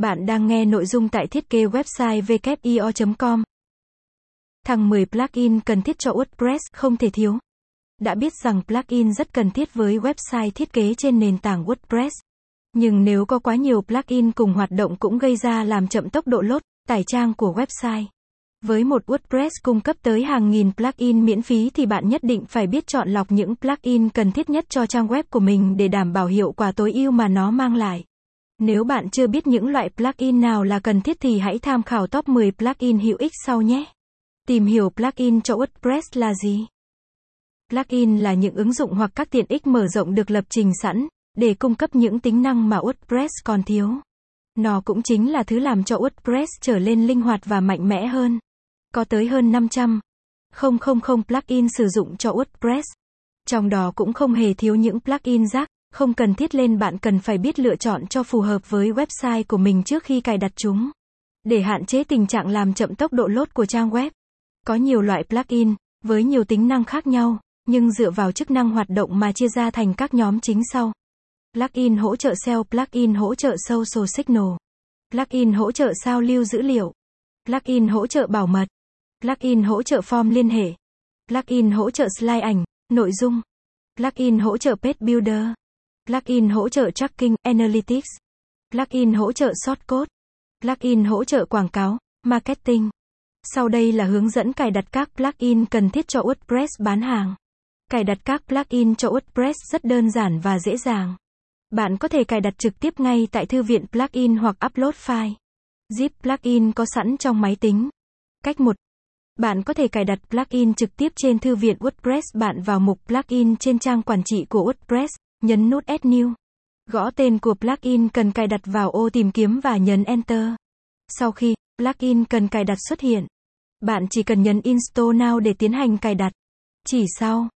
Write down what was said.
Bạn đang nghe nội dung tại thiết kế website wio.com. Thằng 10 plugin cần thiết cho WordPress không thể thiếu. Đã biết rằng plugin rất cần thiết với website thiết kế trên nền tảng WordPress. Nhưng nếu có quá nhiều plugin cùng hoạt động cũng gây ra làm chậm tốc độ load, tải trang của website. Với một WordPress cung cấp tới hàng nghìn plugin miễn phí thì bạn nhất định phải biết chọn lọc những plugin cần thiết nhất cho trang web của mình để đảm bảo hiệu quả tối ưu mà nó mang lại. Nếu bạn chưa biết những loại plugin nào là cần thiết thì hãy tham khảo top 10 plugin hữu ích sau nhé. Tìm hiểu plugin cho WordPress là gì? Plugin là những ứng dụng hoặc các tiện ích mở rộng được lập trình sẵn, để cung cấp những tính năng mà WordPress còn thiếu. Nó cũng chính là thứ làm cho WordPress trở lên linh hoạt và mạnh mẽ hơn. Có tới hơn 500.000 plugin sử dụng cho WordPress. Trong đó cũng không hề thiếu những plugin rác, không cần thiết nên bạn cần phải biết lựa chọn cho phù hợp với website của mình trước khi cài đặt chúng. Để hạn chế tình trạng làm chậm tốc độ load của trang web. Có nhiều loại plugin, với nhiều tính năng khác nhau, nhưng dựa vào chức năng hoạt động mà chia ra thành các nhóm chính sau. Plugin hỗ trợ SEO, plugin hỗ trợ Social Signal, plugin hỗ trợ sao lưu dữ liệu, plugin hỗ trợ bảo mật, plugin hỗ trợ form liên hệ, plugin hỗ trợ slide ảnh, nội dung, plugin hỗ trợ Page Builder, plugin hỗ trợ Tracking, Analytics, plugin hỗ trợ Shortcode, plugin hỗ trợ quảng cáo, Marketing. Sau đây là hướng dẫn cài đặt các plugin cần thiết cho WordPress bán hàng. Cài đặt các plugin cho WordPress rất đơn giản và dễ dàng. Bạn có thể cài đặt trực tiếp ngay tại thư viện plugin hoặc upload file zip plugin có sẵn trong máy tính. Cách 1. Bạn có thể cài đặt plugin trực tiếp trên thư viện WordPress. Bạn vào mục plugin trên trang quản trị của WordPress, nhấn nút Add New. Gõ tên của plugin cần cài đặt vào ô tìm kiếm và nhấn Enter. Sau khi plugin cần cài đặt xuất hiện, bạn chỉ cần nhấn Install Now để tiến hành cài đặt. Chỉ sau